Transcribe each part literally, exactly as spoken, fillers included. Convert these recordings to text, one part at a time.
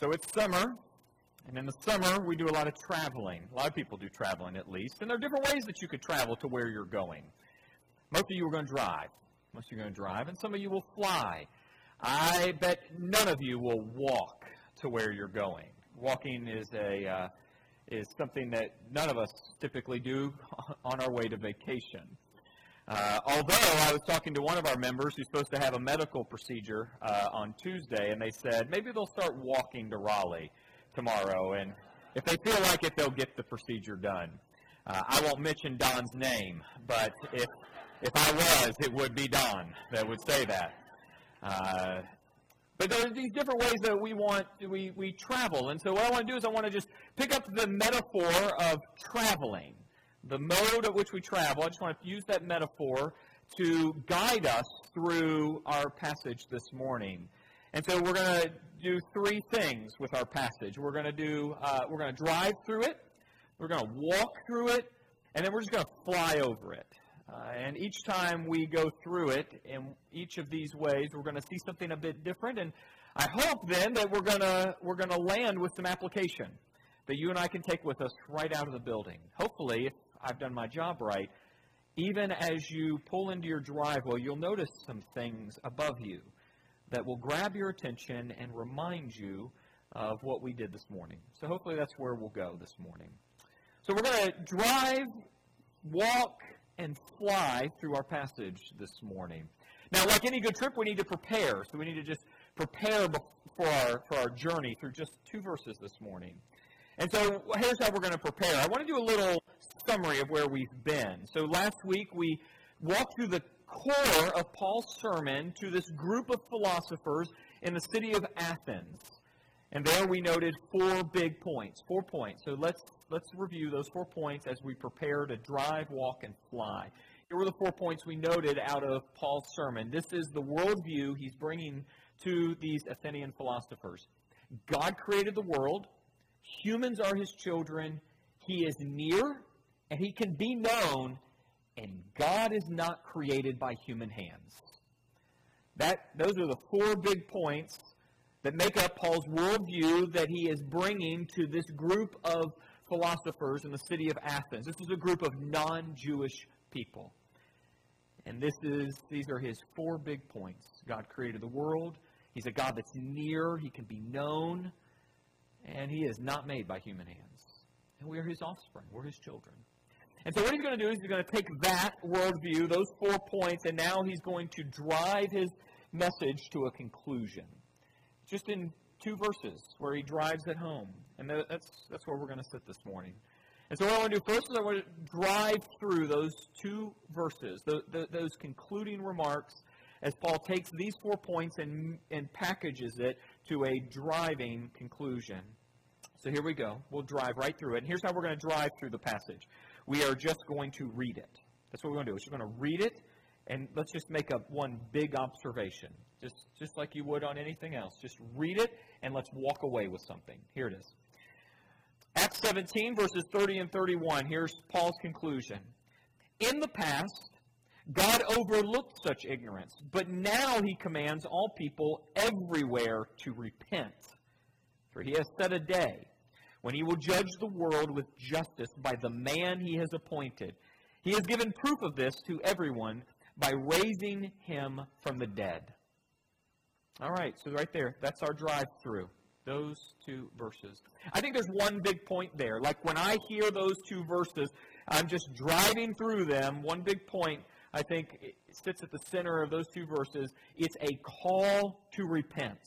So it's summer, and in the summer, we do a lot of traveling. A lot of people do traveling, at least. And there are different ways that you could travel to where you're going. Most of you are going to drive. Most of you are going to drive, and some of you will fly. I bet none of you will walk to where you're going. Walking is a uh, is something that none of us typically do on our way to vacation. Uh, although I was talking to one of our members who's supposed to have a medical procedure uh, on Tuesday, and they said maybe they'll start walking to Raleigh tomorrow, and if they feel like it, they'll get the procedure done. Uh, I won't mention Don's name, but if if I was, it would be Don that would say that. Uh, but there are these different ways that we want we we travel, and so what I want to do is I want to just pick up the metaphor of traveling. The mode at which we travel, I just want to use that metaphor to guide us through our passage this morning. And so we're going to do three things with our passage. We're going to do, uh, we're going to drive through it, we're going to walk through it, and then we're just going to fly over it. Uh, and each time we go through it, in each of these ways, we're going to see something a bit different. And I hope then that we're going to we're going to land with some application that you and I can take with us right out of the building. Hopefully, if I've done my job right, even as you pull into your driveway, you'll notice some things above you that will grab your attention and remind you of what we did this morning. So hopefully that's where we'll go this morning. So we're going to drive, walk, and fly through our passage this morning. Now, like any good trip, we need to prepare. So we need to just prepare for our, for our journey through just two verses this morning. And so here's how we're going to prepare. I want to do a little summary of where we've been. So last week we walked through the core of Paul's sermon to this group of philosophers in the city of Athens. And there we noted four big points, four points. So let's let's review those four points as we prepare to drive, walk, and fly. Here were the four points we noted out of Paul's sermon. This is the worldview he's bringing to these Athenian philosophers. God created the world. Humans are his children. He is near, and he can be known, and God is not created by human hands. That those are the four big points that make up Paul's worldview that he is bringing to this group of philosophers in the city of Athens. This is a group of non-Jewish people. And this is these are his four big points. God created the world. He's a God that's near. He can be known. And he is not made by human hands. And we are his offspring. We're his children. And so what he's going to do is he's going to take that worldview, those four points, and now he's going to drive his message to a conclusion. Just in two verses where he drives it home. And that's that's where we're going to sit this morning. And so what I want to do first is I want to drive through those two verses, the, the, those concluding remarks, as Paul takes these four points and and packages it to a driving conclusion. So here we go. We'll drive right through it. And here's how we're going to drive through the passage. We are just going to read it. That's what we're going to do. We're just going to read it, and let's just make up one big observation, just, just like you would on anything else. Just read it, and let's walk away with something. Here it is. Acts seventeen, verses thirty and thirty-one. Here's Paul's conclusion. In the past, God overlooked such ignorance, but now he commands all people everywhere to repent. For he has set a day when he will judge the world with justice by the man he has appointed. He has given proof of this to everyone by raising him from the dead. All right, so right there, that's our drive-through, those two verses. I think there's one big point there. Like when I hear those two verses, I'm just driving through them, one big point. I think it sits at the center of those two verses. It's a call to repent,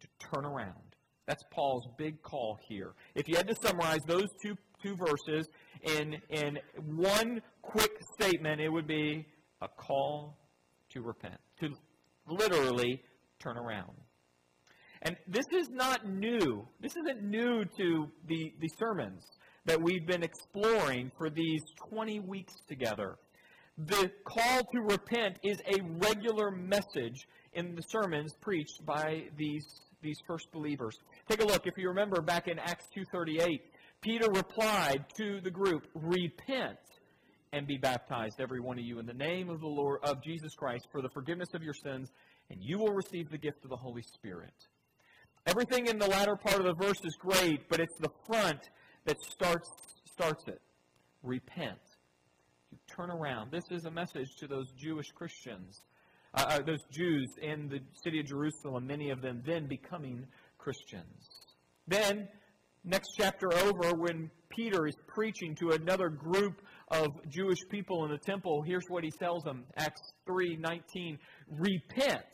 to turn around. That's Paul's big call here. If you had to summarize those two two verses in, in one quick statement, it would be a call to repent, to literally turn around. And this is not new. This isn't new to the, the sermons that we've been exploring for these twenty weeks together. The call to repent is a regular message in the sermons preached by these, these first believers. Take a look. If you remember back in Acts two thirty-eight, Peter replied to the group, "Repent and be baptized, every one of you, in the name of the Lord of Jesus Christ for the forgiveness of your sins, and you will receive the gift of the Holy Spirit." Everything in the latter part of the verse is great, but it's the front that starts starts it. Repent. You turn around. This is a message to those Jewish Christians, uh, those Jews in the city of Jerusalem, many of them then becoming Christians. Then, next chapter over, when Peter is preaching to another group of Jewish people in the temple, here's what he tells them, Acts three nineteen, repent,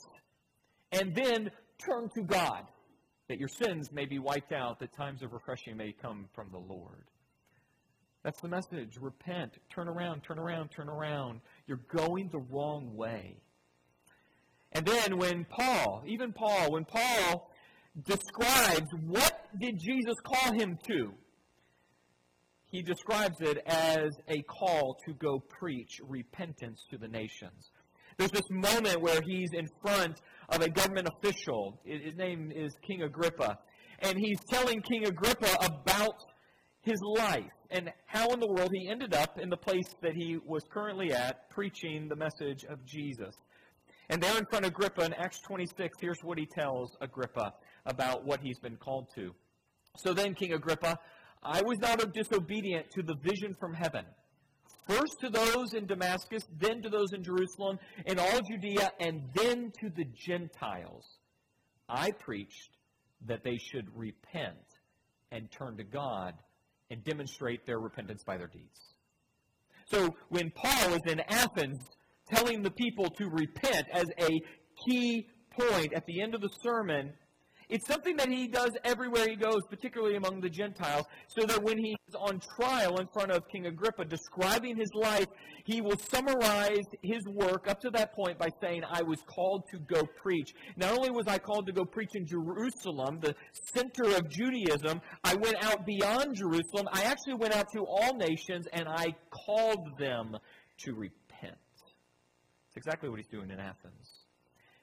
and then turn to God, that your sins may be wiped out, that times of refreshing may come from the Lord. That's the message. Repent. Turn around, turn around, turn around. You're going the wrong way. And then when Paul, even Paul, when Paul describes what did Jesus call him to, he describes it as a call to go preach repentance to the nations. There's this moment where he's in front of a government official. His name is King Agrippa. And he's telling King Agrippa about his life and how in the world he ended up in the place that he was currently at, preaching the message of Jesus. And there in front of Agrippa in Acts twenty-six, here's what he tells Agrippa about what he's been called to. So then, King Agrippa, I was not disobedient to the vision from heaven. First to those in Damascus, then to those in Jerusalem, in all Judea, and then to the Gentiles. I preached that they should repent and turn to God and demonstrate their repentance by their deeds. So when Paul is in Athens telling the people to repent as a key point at the end of the sermon, it's something that he does everywhere he goes, particularly among the Gentiles, so that when he is on trial in front of King Agrippa describing his life, he will summarize his work up to that point by saying, I was called to go preach. Not only was I called to go preach in Jerusalem, the center of Judaism, I went out beyond Jerusalem. I actually went out to all nations, and I called them to repent. It's exactly what he's doing in Athens.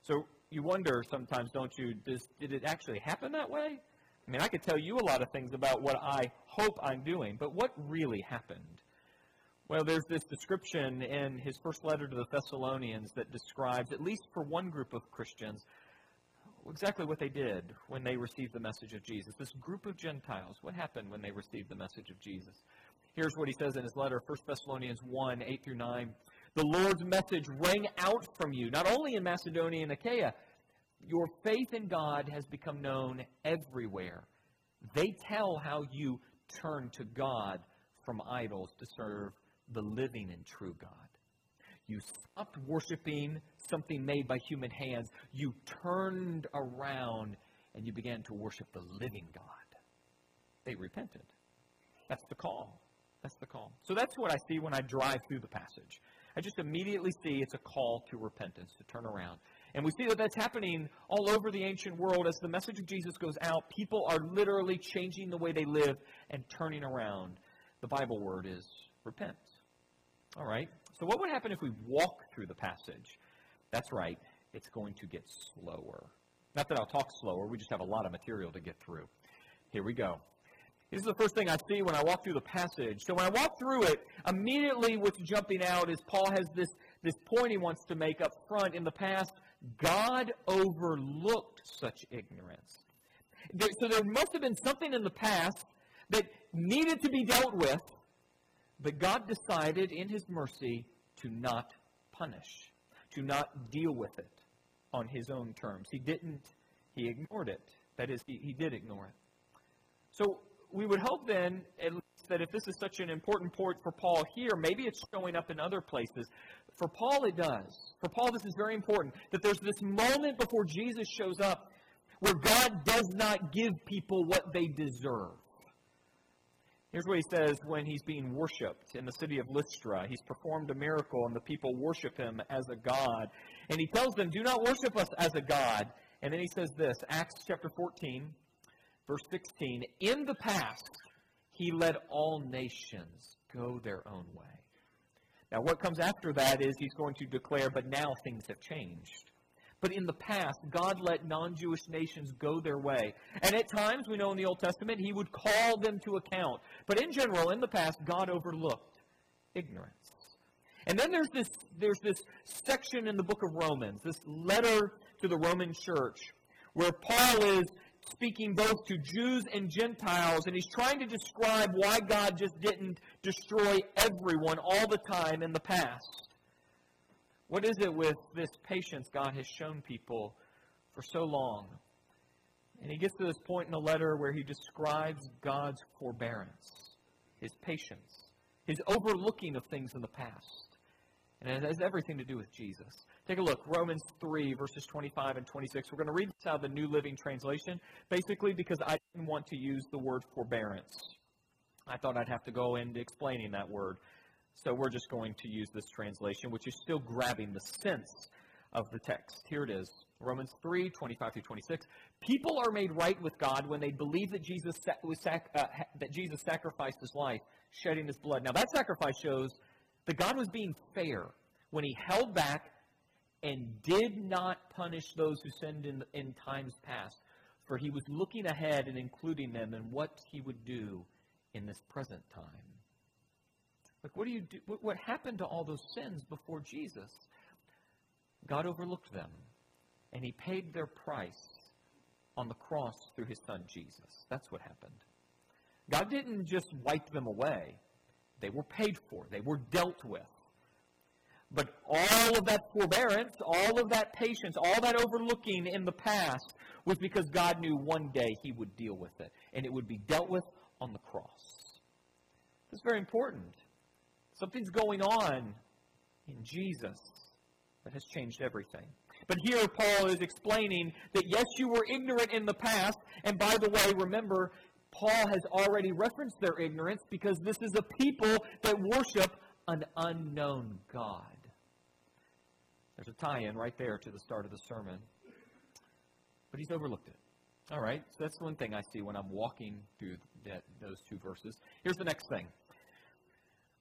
So, you wonder sometimes, don't you, does, did it actually happen that way? I mean, I could tell you a lot of things about what I hope I'm doing, but what really happened? Well, there's this description in his first letter to the Thessalonians that describes, at least for one group of Christians, exactly what they did when they received the message of Jesus. This group of Gentiles, what happened when they received the message of Jesus? Here's what he says in his letter, First Thessalonians one, eight through nine. The Lord's message rang out from you, not only in Macedonia and Achaia. Your faith in God has become known everywhere. They tell how you turn to God from idols to serve the living and true God. You stopped worshiping something made by human hands. You turned around and you began to worship the living God. They repented. That's the call. That's the call. So that's what I see when I drive through the passage. I just immediately see it's a call to repentance, to turn around. And we see that that's happening all over the ancient world. As the message of Jesus goes out, people are literally changing the way they live and turning around. The Bible word is repent. All right, so what would happen if we walk through the passage? That's right, it's going to get slower. Not that I'll talk slower, we just have a lot of material to get through. Here we go. This is the first thing I see when I walk through the passage. So when I walk through it, immediately what's jumping out is Paul has this, this point he wants to make up front. In the past, God overlooked such ignorance. There, so there must have been something in the past that needed to be dealt with, but God decided in His mercy to not punish, to not deal with it on His own terms. He didn't, He ignored it. That is, He, he did ignore it. So, we would hope then, at least, that if this is such an important point for Paul here, maybe it's showing up in other places. For Paul, it does. For Paul, this is very important, that there's this moment before Jesus shows up where God does not give people what they deserve. Here's what he says when he's being worshipped in the city of Lystra. He's performed a miracle, and the people worship him as a god. And he tells them, do not worship us as a god. And then he says this, Acts chapter fourteen. Verse sixteen, in the past, he let all nations go their own way. Now, what comes after that is he's going to declare, but now things have changed. But in the past, God let non-Jewish nations go their way. And at times, we know in the Old Testament, he would call them to account. But in general, in the past, God overlooked ignorance. And then there's this, there's this section in the book of Romans, this letter to the Roman church, where Paul is speaking both to Jews and Gentiles, and he's trying to describe why God just didn't destroy everyone all the time in the past. What is it with this patience God has shown people for so long? And he gets to this point in the letter where he describes God's forbearance, his patience, his overlooking of things in the past. And it has everything to do with Jesus. Take a look, Romans three, verses twenty-five and twenty-six. We're going to read this out of the New Living Translation, basically because I didn't want to use the word forbearance. I thought I'd have to go into explaining that word. So we're just going to use this translation, which is still grabbing the sense of the text. Here it is, Romans three, twenty-five through twenty-six. People are made right with God when they believe that Jesus sac- was sac- uh, that Jesus sacrificed his life, shedding his blood. Now that sacrifice shows that God was being fair when he held back and did not punish those who sinned in, in times past, for he was looking ahead and including them in what he would do in this present time. Like, what do you do? What, what happened to all those sins before Jesus? God overlooked them, and he paid their price on the cross through his son Jesus. That's what happened. God didn't just wipe them away. They were paid for. They were dealt with. But all of that forbearance, all of that patience, all that overlooking in the past was because God knew one day he would deal with it. And it would be dealt with on the cross. That's very important. Something's going on in Jesus that has changed everything. But here Paul is explaining that yes, you were ignorant in the past. And by the way, remember, Paul has already referenced their ignorance because this is a people that worship an unknown God. There's a tie-in right there to the start of the sermon. But he's overlooked it. All right, so that's one thing I see when I'm walking through that, those two verses. Here's the next thing.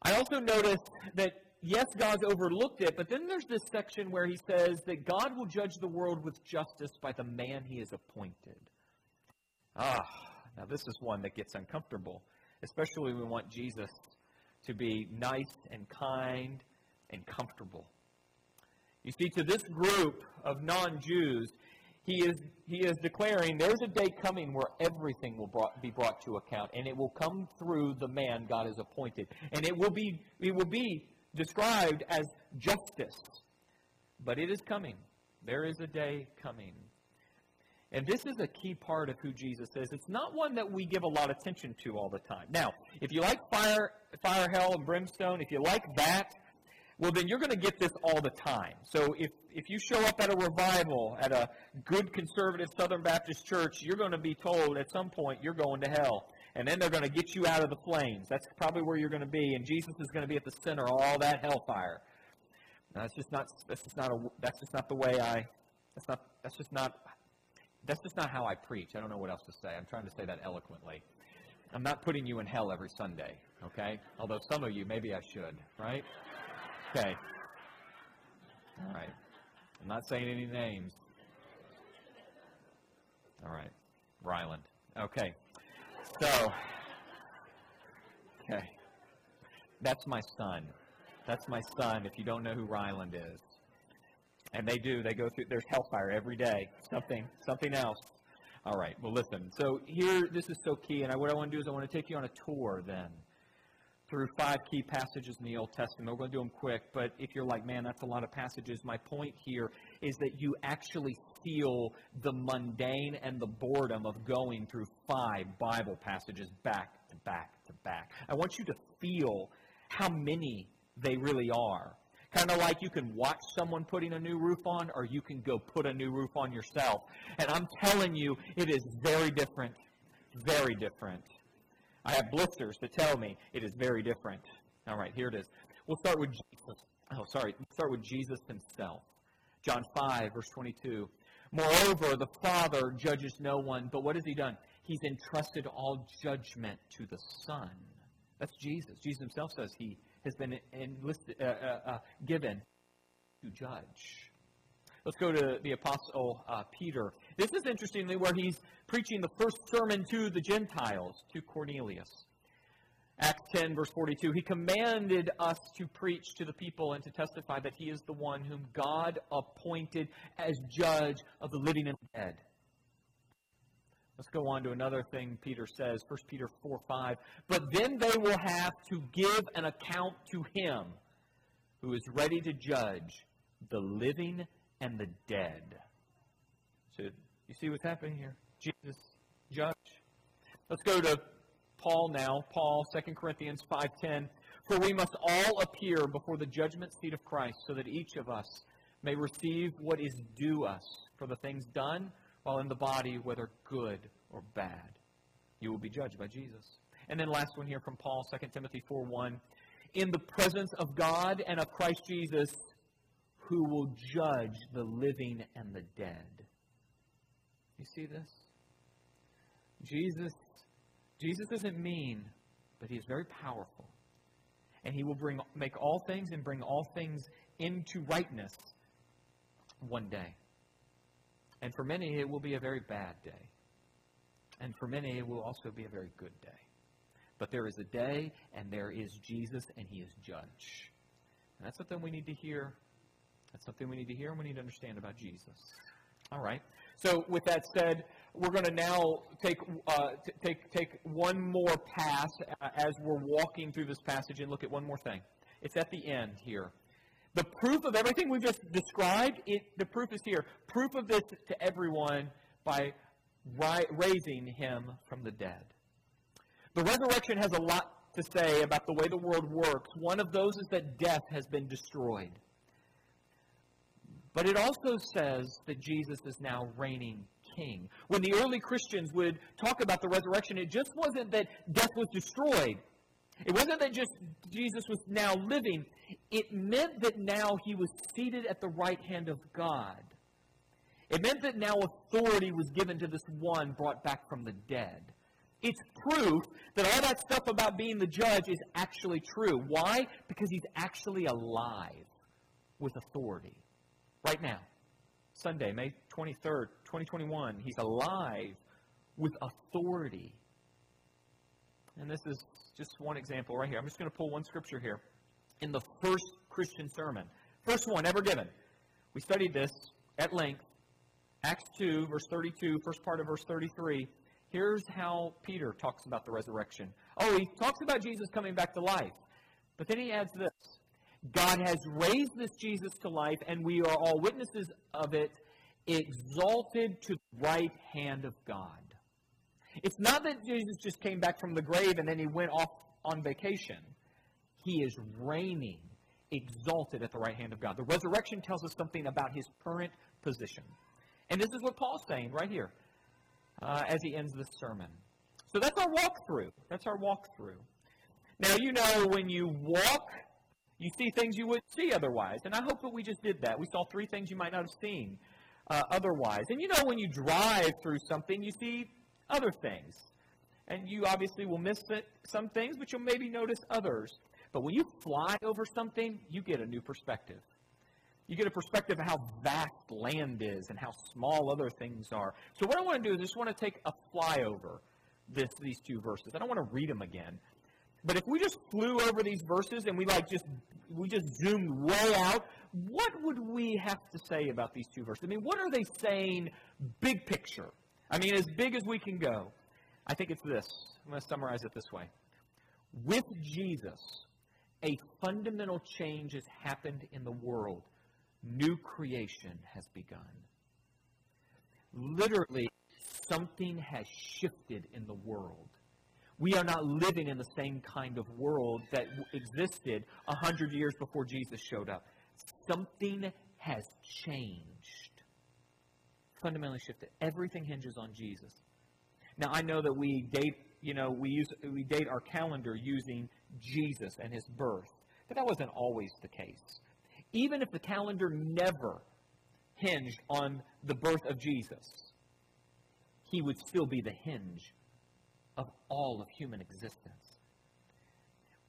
I also noticed that, yes, God's overlooked it, but then there's this section where he says that God will judge the world with justice by the man he has appointed. Ah, now, this is one that gets uncomfortable, especially when we want Jesus to be nice and kind and comfortable. You see, to this group of non-Jews, he is he is declaring there's a day coming where everything will brought, be brought to account, and it will come through the man God has appointed, and it will be it will be described as justice. But it is coming. There is a day coming. And this is a key part of who Jesus is. It's not one that we give a lot of attention to all the time. Now, if you like fire, fire, hell, and brimstone, if you like that, well, then you're going to get this all the time. So if, if you show up at a revival, at a good conservative Southern Baptist church, you're going to be told at some point you're going to hell. And then they're going to get you out of the flames. That's probably where you're going to be. And Jesus is going to be at the center of all that hellfire. Now, that's just not, that's just not, a, that's just not the way I, that's not, that's just not... That's just not how I preach. I don't know what else to say. I'm trying to say that eloquently. I'm not putting you in hell every Sunday, okay? Although some of you, maybe I should, right? Okay. All right. I'm not saying any names. All right. Ryland. Okay. So, okay. That's my son. That's my son, if you don't know who Ryland is. And they do. They go through. There's hellfire every day. Something, something else. All right. Well, listen. So here, this is so key. And I, what I want to do is I want to take you on a tour then through five key passages in the Old Testament. We're going to do them quick. But if you're like, man, that's a lot of passages. My point here is that you actually feel the mundane and the boredom of going through five Bible passages back to back to back. I want you to feel how many they really are. Kind of like you can watch someone putting a new roof on, or you can go put a new roof on yourself. And I'm telling you, it is very different. Very different. I have blisters to tell me it is very different. All right, here it is. We'll start with Jesus. Oh, sorry. We'll start with Jesus himself. John five, verse twenty-two. Moreover, the Father judges no one. But what has he done? He's entrusted all judgment to the Son. That's Jesus. Jesus himself says he has been enlisted, uh, uh, uh, given to judge. Let's go to the Apostle uh, Peter. This is interestingly where he's preaching the first sermon to the Gentiles, to Cornelius. Acts ten, verse forty-two, he commanded us to preach to the people and to testify that he is the one whom God appointed as judge of the living and the dead. Let's go on to another thing Peter says, First Peter four five. But then they will have to give an account to him who is ready to judge the living and the dead. So you see what's happening here? Jesus, judge. Let's go to Paul now. Paul, Second Corinthians five ten. For we must all appear before the judgment seat of Christ, so that each of us may receive what is due us for the things done while in the body, whether good or bad. You will be judged by Jesus. And then last one here from Paul, Second Timothy four one. In the presence of God and of Christ Jesus, who will judge the living and the dead. You see this? Jesus, Jesus isn't mean, but he is very powerful. And he will bring make all things and bring all things into rightness one day. And for many, it will be a very bad day. And for many, it will also be a very good day. But there is a day, and there is Jesus, and he is judge. And that's something we need to hear. That's something we need to hear, and we need to understand about Jesus. All right. So with that said, we're going to now take uh, t- take take one more pass uh, as we're walking through this passage and look at one more thing. It's at the end here. The proof of everything we've just described, it, the proof is here. Proof of this to everyone by ri- raising him from the dead. The resurrection has a lot to say about the way the world works. One of those is that death has been destroyed. But it also says that Jesus is now reigning king. When the early Christians would talk about the resurrection, it just wasn't that death was destroyed. It wasn't that just Jesus was now living. It meant that now he was seated at the right hand of God. It meant that now authority was given to this one brought back from the dead. It's proof that all that stuff about being the judge is actually true. Why? Because he's actually alive with authority. Right now, Sunday, May twenty-third, twenty twenty-one, he's alive with authority. And this is just one example right here. I'm just going to pull one scripture here. In the first Christian sermon, first one ever given, we studied this at length. Acts two, verse thirty-two, first part of verse thirty-three. Here's how Peter talks about the resurrection. Oh, he talks about Jesus coming back to life. But then he adds this. God has raised this Jesus to life, and we are all witnesses of it, exalted to the right hand of God. It's not that Jesus just came back from the grave and then he went off on vacation. He is reigning, exalted at the right hand of God. The resurrection tells us something about his current position. And this is what Paul's saying right here uh, as he ends this sermon. So that's our walkthrough. That's our walkthrough. Now, you know, when you walk, you see things you wouldn't see otherwise. And I hope that we just did that. We saw three things you might not have seen uh, otherwise. And you know, when you drive through something, you see other things. And you obviously will miss it, some things, but you'll maybe notice others. But when you fly over something, you get a new perspective. You get a perspective of how vast land is and how small other things are. So what I want to do is I just want to take a flyover, this, these two verses. I don't want to read them again. But if we just flew over these verses and we like just we just zoomed way out, what would we have to say about these two verses? I mean, what are they saying big picture? I mean, as big as we can go. I think it's this. I'm going to summarize it this way. With Jesus, a fundamental change has happened in the world. New creation has begun. Literally, something has shifted in the world. We are not living in the same kind of world that existed a hundred years before Jesus showed up. Something has changed. Fundamentally shifted. Everything hinges on Jesus. Now, I know that we date, you know, we use we date our calendar using Jesus and his birth, but that wasn't always the case. Even if the calendar never hinged on the birth of Jesus, he would still be the hinge of all of human existence.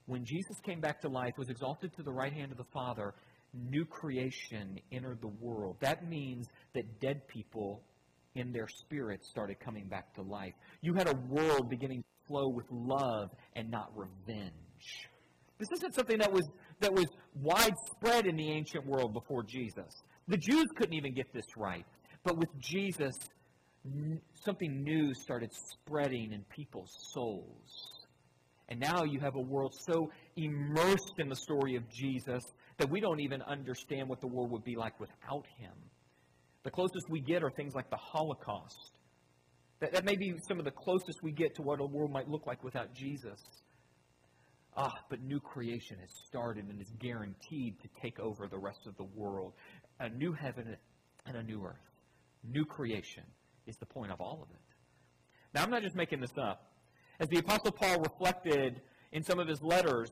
When Jesus came back to life, was exalted to the right hand of the Father, new creation entered the world. That means that dead people in their spirit started coming back to life. You had a world beginning to flow with love and not revenge. This isn't something that was that was widespread in the ancient world before Jesus. The Jews couldn't even get this right. But with Jesus, n- something new started spreading in people's souls. And now you have a world so immersed in the story of Jesus that we don't even understand what the world would be like without him. The closest we get are things like the Holocaust. That, that may be some of the closest we get to what a world might look like without Jesus. Ah, but new creation has started and is guaranteed to take over the rest of the world. A new heaven and a new earth. New creation is the point of all of it. Now, I'm not just making this up. As the Apostle Paul reflected in some of his letters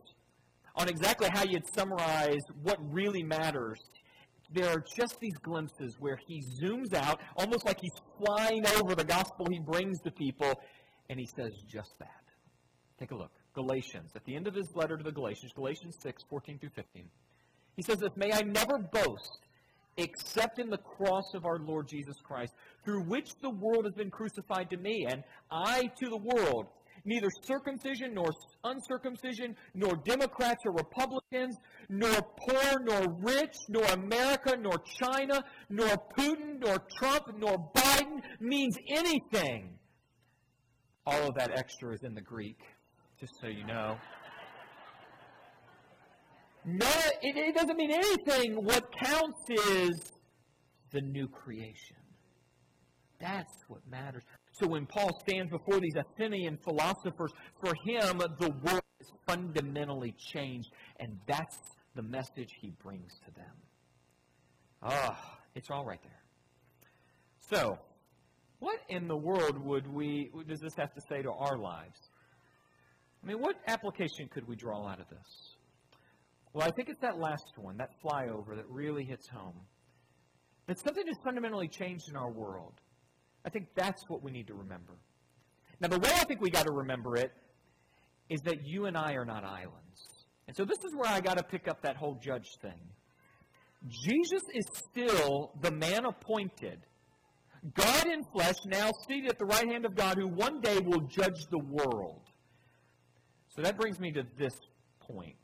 on exactly how you'd summarize what really matters, there are just these glimpses where he zooms out, almost like he's flying over the gospel he brings to people, and he says just that. Take a look. Galatians, at the end of his letter to the Galatians, Galatians six, fourteen through fifteen, he says this, "May I never boast except in the cross of our Lord Jesus Christ, through which the world has been crucified to me, and I to the world. Neither circumcision nor uncircumcision, nor Democrats or Republicans, nor poor nor rich, nor America nor China, nor Putin nor Trump nor Biden means anything." All of that extra is in the Greek, just so you know. No, it, it doesn't mean anything. What counts is the new creation. That's what matters. So when Paul stands before these Athenian philosophers, for him, the world is fundamentally changed, and that's the message he brings to them. Ah, it's all right there. So, what in the world would we, does this have to say to our lives? I mean, what application could we draw out of this? Well, I think it's that last one, that flyover, that really hits home. That something has fundamentally changed in our world. I think that's what we need to remember. Now, the way I think we got to remember it is that you and I are not islands. And so this is where I got to pick up that whole judge thing. Jesus is still the man appointed, God in flesh, now seated at the right hand of God, who one day will judge the world. So that brings me to this point.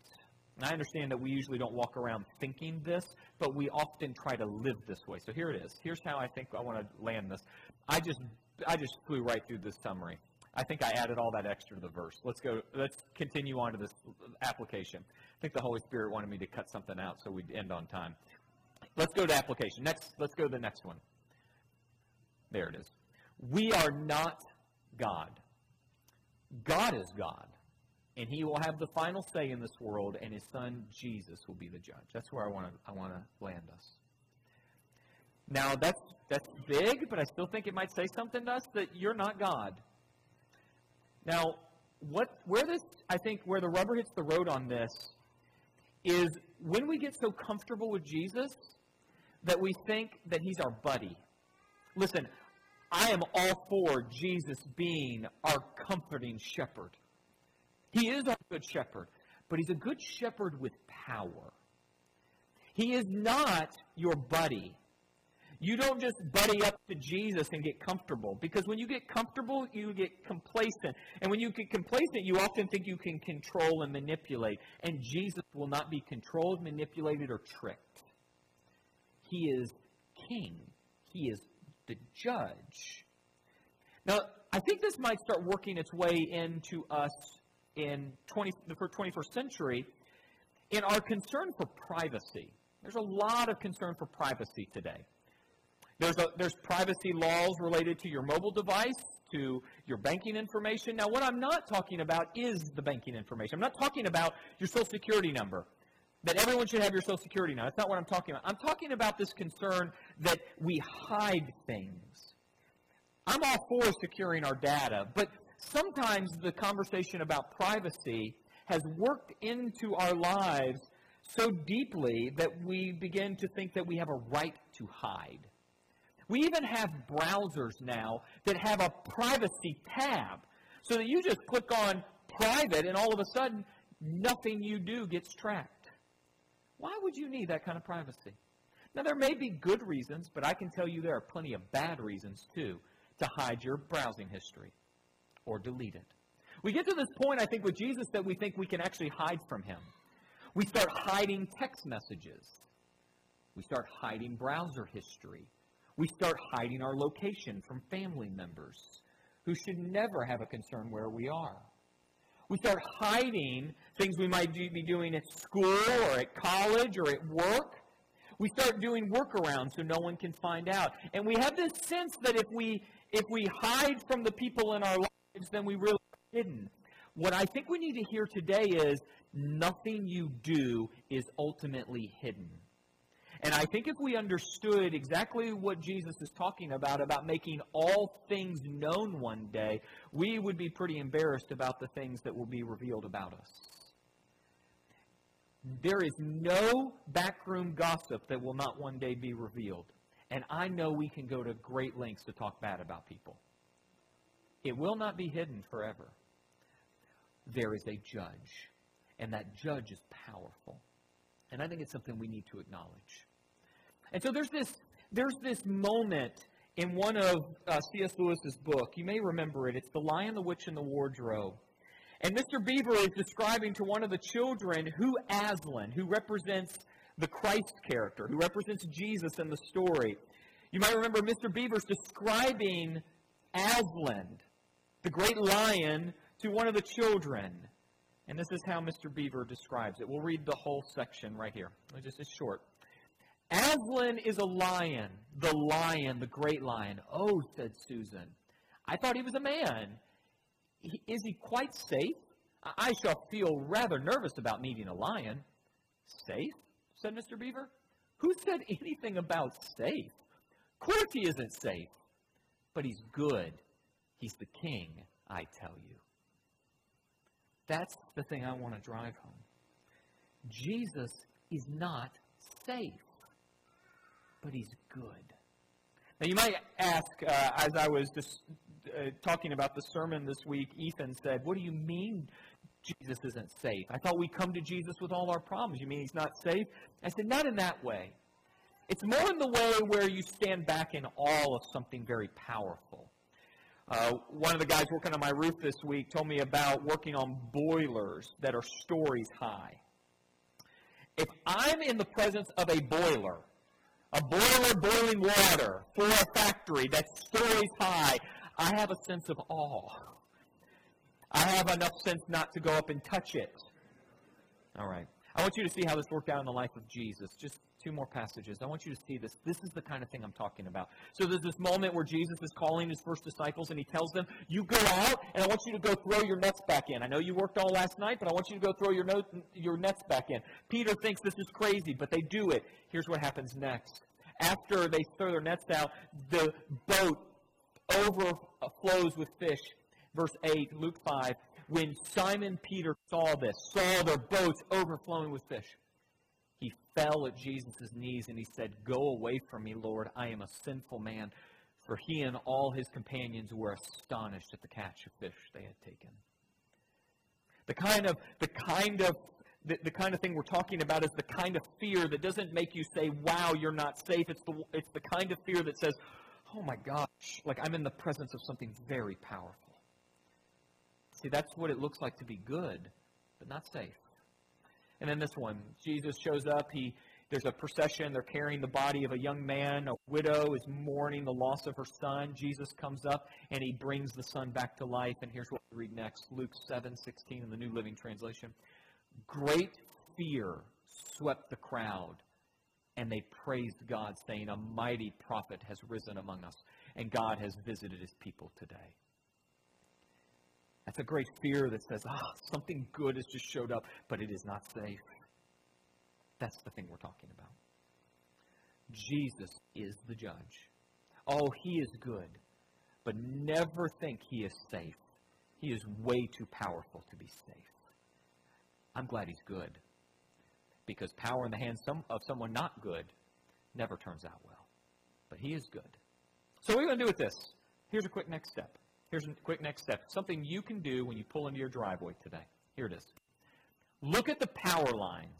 And I understand that we usually don't walk around thinking this, but we often try to live this way. So here it is. Here's how I think I want to land this. I just I just flew right through this summary. I think I added all that extra to the verse. Let's go. Let's continue on to this application. I think the Holy Spirit wanted me to cut something out so we'd end on time. Let's go to application. Next, let's go to the next one. There it is. We are not God. God is God. And he will have the final say in this world, and his son, Jesus, will be the judge. That's where I want to I want to land us. Now, that's, that's big, but I still think it might say something to us that you're not God. Now, what where this, I think, where the rubber hits the road on this is when we get so comfortable with Jesus that we think that he's our buddy. Listen, I am all for Jesus being our comforting shepherd. He is our good shepherd, but he's a good shepherd with power. He is not your buddy. You don't just buddy up to Jesus and get comfortable, because when you get comfortable, you get complacent. And when you get complacent, you often think you can control and manipulate. And Jesus will not be controlled, manipulated, or tricked. He is king. He is the judge. Now, I think this might start working its way into us in the twenty-first century, in our concern for privacy. There's a lot of concern for privacy today. There's a, there's privacy laws related to your mobile device, to your banking information. Now, what I'm not talking about is the banking information. I'm not talking about your Social Security number, that everyone should have your Social Security number. That's not what I'm talking about. I'm talking about this concern that we hide things. I'm all for securing our data, but sometimes the conversation about privacy has worked into our lives so deeply that we begin to think that we have a right to hide. We even have browsers now that have a privacy tab so that you just click on private and all of a sudden nothing you do gets tracked. Why would you need that kind of privacy? Now, there may be good reasons, but I can tell you there are plenty of bad reasons too to hide your browsing history or delete it. We get to this point, I think, with Jesus that we think we can actually hide from him. We start hiding text messages. We start hiding browser history. We start hiding our location from family members who should never have a concern where we are. We start hiding things we might be doing at school or at college or at work. We start doing workarounds so no one can find out. And we have this sense that if we if we hide from the people in our lives, then we really are hidden. What I think we need to hear today is nothing you do is ultimately hidden. And I think if we understood exactly what Jesus is talking about, about making all things known one day, we would be pretty embarrassed about the things that will be revealed about us. There is no backroom gossip that will not one day be revealed. And I know we can go to great lengths to talk bad about people. It will not be hidden forever. There is a judge, and that judge is powerful. And I think it's something we need to acknowledge. And so there's this there's this moment in one of uh, C S Lewis's book. You may remember it. It's The Lion, the Witch, and the Wardrobe. And Mister Beaver is describing to one of the children who Aslan, who represents the Christ character, who represents Jesus in the story. You might remember Mister Beaver's describing Aslan, the great lion, to one of the children. And this is how Mister Beaver describes it. We'll read the whole section right here. It's just, it's short. Aslan is a lion, the lion, the great lion. Oh, said Susan, I thought he was a man. Is he quite safe? I shall feel rather nervous about meeting a lion. Safe? Said Mister Beaver. Who said anything about safe? Of course he isn't safe. But he's good. He's the king, I tell you. That's the thing I want to drive home. Jesus is not safe, but he's good. Now, you might ask, uh, as I was just, uh, talking about the sermon this week, Ethan said, what do you mean Jesus isn't safe? I thought we come to Jesus with all our problems. You mean he's not safe? I said, not in that way. It's more in the way where you stand back in awe of something very powerful. Uh, one of the guys working on my roof this week told me about working on boilers that are stories high. If I'm in the presence of a boiler, a boiler boiling water for a factory that's stories high, I have a sense of awe. I have enough sense not to go up and touch it. All right. I want you to see how this worked out in the life of Jesus. Just two more passages. I want you to see this. This is the kind of thing I'm talking about. So there's this moment where Jesus is calling his first disciples, and he tells them, you go out, and I want you to go throw your nets back in. I know you worked all last night, but I want you to go throw your, no- your nets back in. Peter thinks this is crazy, but they do it. Here's what happens next. After they throw their nets out, the boat overflows with fish. Verse eight, Luke five. When Simon Peter saw this, saw their boats overflowing with fish, he fell at Jesus' knees and he said, go away from me, Lord, I am a sinful man. For he and all his companions were astonished at the catch of fish they had taken. The kind of the kind of the, the kind of thing we're talking about is the kind of fear that doesn't make you say, wow, you're not safe. It's the it's the kind of fear that says, oh my gosh, like I'm in the presence of something very powerful. See, that's what it looks like to be good, but not safe. And then this one, Jesus shows up. He, there's a procession. They're carrying the body of a young man. A widow is mourning the loss of her son. Jesus comes up, and he brings the son back to life. And here's what we read next, Luke seven sixteen in the New Living Translation. Great fear swept the crowd, and they praised God, saying, a mighty prophet has risen among us, and God has visited his people today. That's a great fear that says, ah, oh, something good has just showed up, but it is not safe. That's the thing we're talking about. Jesus is the judge. Oh, he is good, but never think he is safe. He is way too powerful to be safe. I'm glad he's good, because power in the hands of someone not good never turns out well. But he is good. So what are we going to do with this? Here's a quick next step. Here's a quick next step. Something you can do when you pull into your driveway today. Here it is. Look at the power lines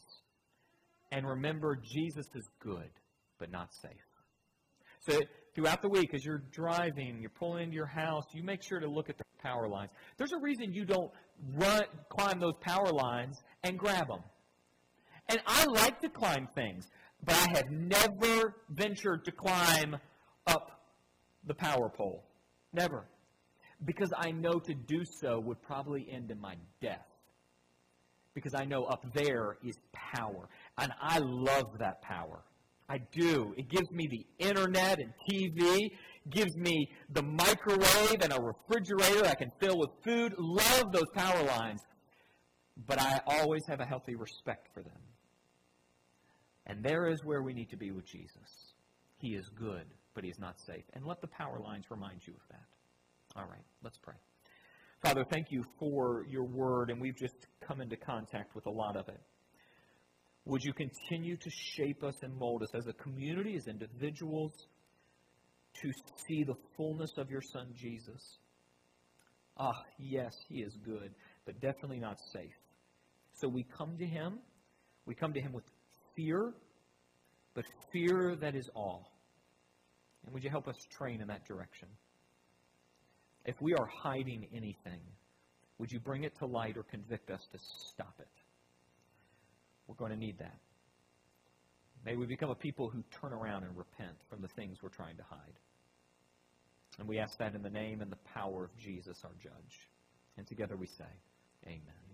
and remember Jesus is good, but not safe. So throughout the week, as you're driving, you're pulling into your house, you make sure to look at the power lines. There's a reason you don't run, climb those power lines and grab them. And I like to climb things, but I have never ventured to climb up the power pole. Never. Because I know to do so would probably end in my death. Because I know up there is power. And I love that power. I do. It gives me the internet and T V. Gives me the microwave and a refrigerator I can fill with food. Love those power lines. But I always have a healthy respect for them. And there is where we need to be with Jesus. He is good, but he is not safe. And let the power lines remind you of that. All right, let's pray. Father, thank you for your word, and we've just come into contact with a lot of it. Would you continue to shape us and mold us as a community, as individuals, to see the fullness of your Son, Jesus? Ah, yes, he is good, but definitely not safe. So we come to him. We come to him with fear, but fear that is awe. And would you help us train in that direction? If we are hiding anything, would you bring it to light or convict us to stop it? We're going to need that. May we become a people who turn around and repent from the things we're trying to hide. And we ask that in the name and the power of Jesus, our Judge. And together we say, Amen.